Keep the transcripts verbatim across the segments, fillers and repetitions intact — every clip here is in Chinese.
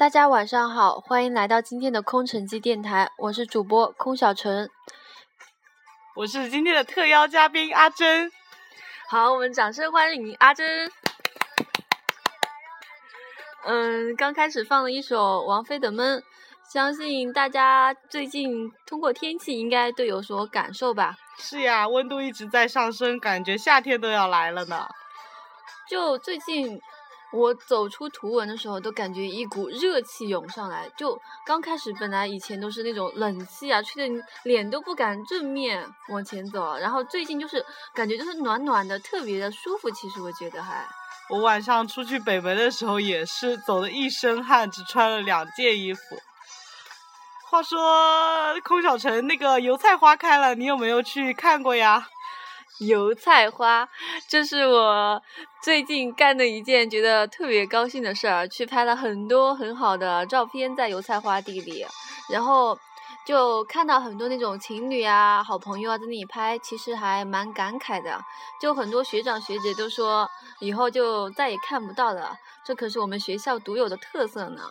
大家晚上好，欢迎来到今天的空城计电台，我是主播空小陈，我是今天的特邀嘉宾阿珍。好，我们掌声欢迎阿珍。嗯，刚开始放了一首王菲的闷，相信大家最近通过天气应该都有所感受吧。是呀，温度一直在上升，感觉夏天都要来了呢。就最近我走出图文的时候，都感觉一股热气涌上来。就刚开始，本来以前都是那种冷气啊，吹得脸都不敢正面往前走。然后最近就是感觉就是暖暖的，特别的舒服。其实我觉得还，我晚上出去北门的时候也是走了一身汗，只穿了两件衣服。话说，空小城那个油菜花开了，你有没有去看过呀？油菜花，这是我最近干的一件觉得特别高兴的事儿，去拍了很多很好的照片在油菜花地里，然后就看到很多那种情侣啊、好朋友啊在那里拍，其实还蛮感慨的。就很多学长学姐都说以后就再也看不到了，这可是我们学校独有的特色呢。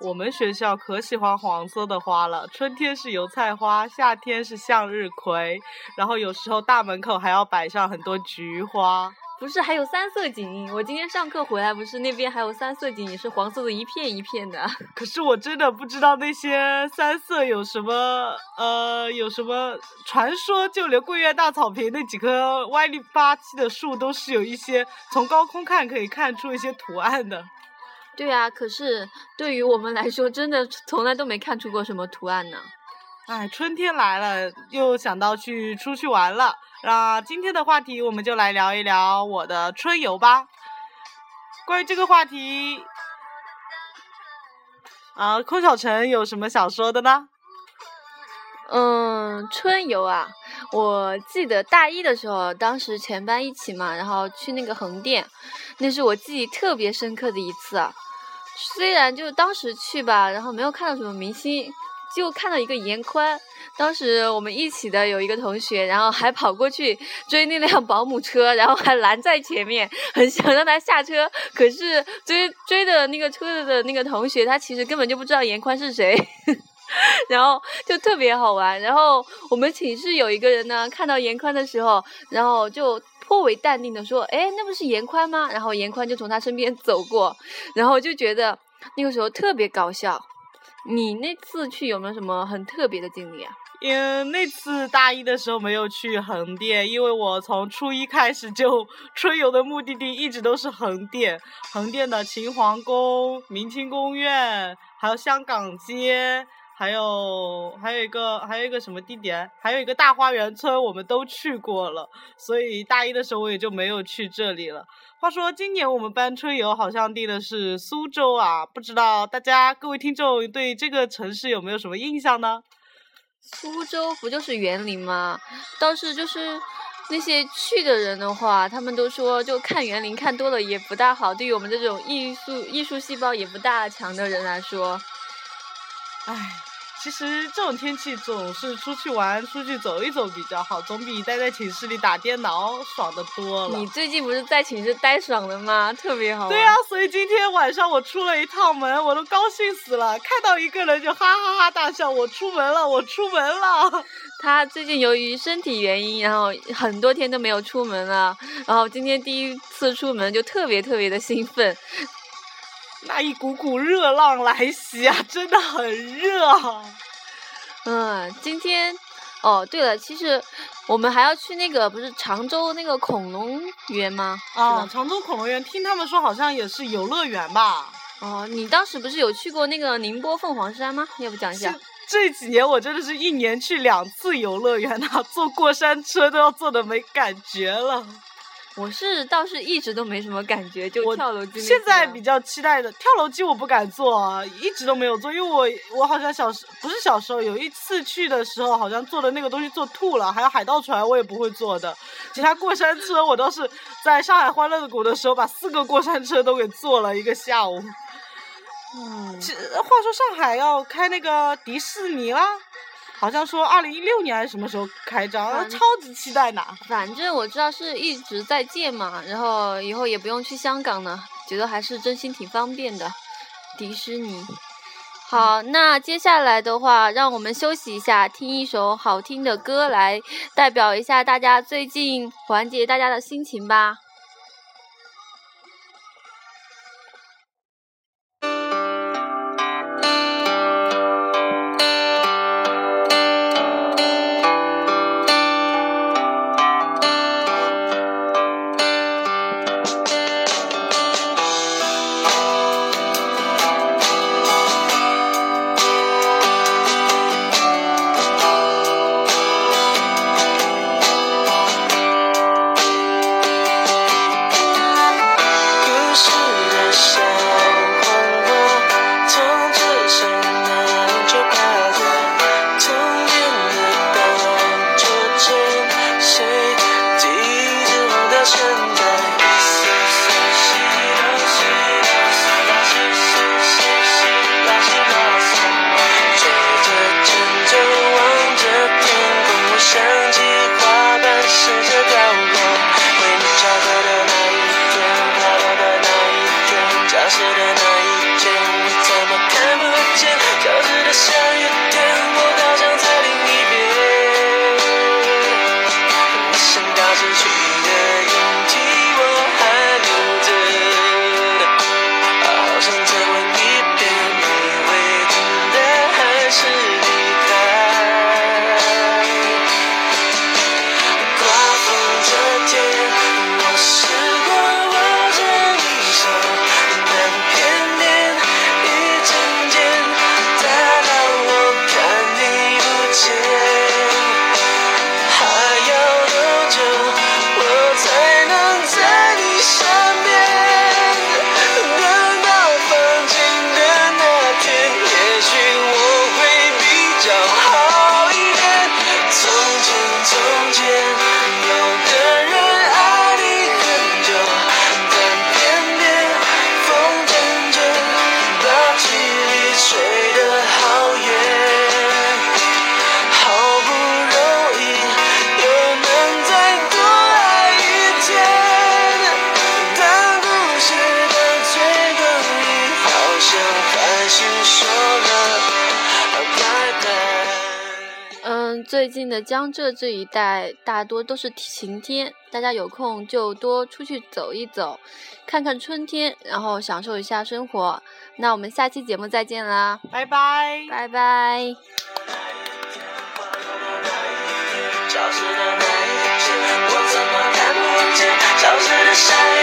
我们学校可喜欢黄色的花了，春天是油菜花，夏天是向日葵，然后有时候大门口还要摆上很多菊花。不是，还有三色堇。我今天上课回来，不是那边还有三色堇，也是黄色的，一片一片的。可是我真的不知道那些三色有什么呃有什么传说，就连桂苑大草坪那几棵歪里八七的树都是有一些从高空看可以看出一些图案的。对啊，可是对于我们来说，真的从来都没看出过什么图案呢。哎，春天来了，又想到去出去玩了。那今天的话题，我们就来聊一聊我的春游吧。关于这个话题，啊，空小城有什么想说的呢？嗯，春游啊，我记得大一的时候，当时全班一起嘛，然后去那个横店，那是我记忆特别深刻的一次啊。虽然就当时去吧，然后没有看到什么明星，就看到一个严宽。当时我们一起的有一个同学，然后还跑过去追那辆保姆车，然后还拦在前面，很想让他下车，可是追追的那个车的那个同学，他其实根本就不知道严宽是谁。然后就特别好玩。然后我们寝室有一个人呢，看到严宽的时候，然后就颇为淡定的说：“哎，那不是严宽吗？”然后严宽就从他身边走过，然后就觉得那个时候特别搞笑。你那次去有没有什么很特别的经历啊？嗯，那次大一的时候没有去横店，因为我从初一开始就春游的目的地一直都是横店。横店的秦皇宫、明清公园，还有香港街。还有还有一个还有一个什么地点，还有一个大花园村，我们都去过了，所以大一的时候我也就没有去这里了。话说今年我们班春游好像定的是苏州啊，不知道大家各位听众对这个城市有没有什么印象呢？苏州不就是园林吗？倒是就是那些去的人的话，他们都说就看园林看多了也不大好，对于我们这种艺术艺术细胞也不大强的人来说，唉。其实这种天气总是出去玩出去走一走比较好，总比待在寝室里打电脑爽得多了。你最近不是在寝室待爽了吗？特别好玩。对啊，所以今天晚上我出了一趟门，我都高兴死了，看到一个人就哈哈哈大笑，我出门了我出门了。他最近由于身体原因，然后很多天都没有出门了，然后今天第一次出门就特别特别的兴奋。那一股股热浪来袭啊，真的很热啊。嗯，今天哦，对了，其实我们还要去那个不是常州那个恐龙园吗？哦，常州恐龙园，听他们说好像也是游乐园吧？哦，你当时不是有去过那个宁波凤凰山吗？要不讲一下？这几年我真的是一年去两次游乐园啊，坐过山车都要坐得没感觉了。我是倒是一直都没什么感觉，就跳楼机。现在比较期待的跳楼机我不敢坐啊，一直都没有坐，因为我我好像小时不是小时候有一次去的时候，好像坐的那个东西坐吐了。还有海盗船我也不会坐的，其他过山车我倒是在上海欢乐谷的时候把四个过山车都给坐了一个下午。嗯，其实话说上海要开那个迪士尼啦。好像说二零一六年还是什么时候开张，嗯，超级期待呢。反正我知道是一直在建嘛，然后以后也不用去香港了，觉得还是真心挺方便的。迪士尼。好，那接下来的话，让我们休息一下，听一首好听的歌来代表一下大家最近，缓解大家的心情吧。最近的江浙这一带大多都是晴天，大家有空就多出去走一走，看看春天，然后享受一下生活。那我们下期节目再见啦，拜拜，拜拜。消失的那一天，我怎么看不见消失的身影。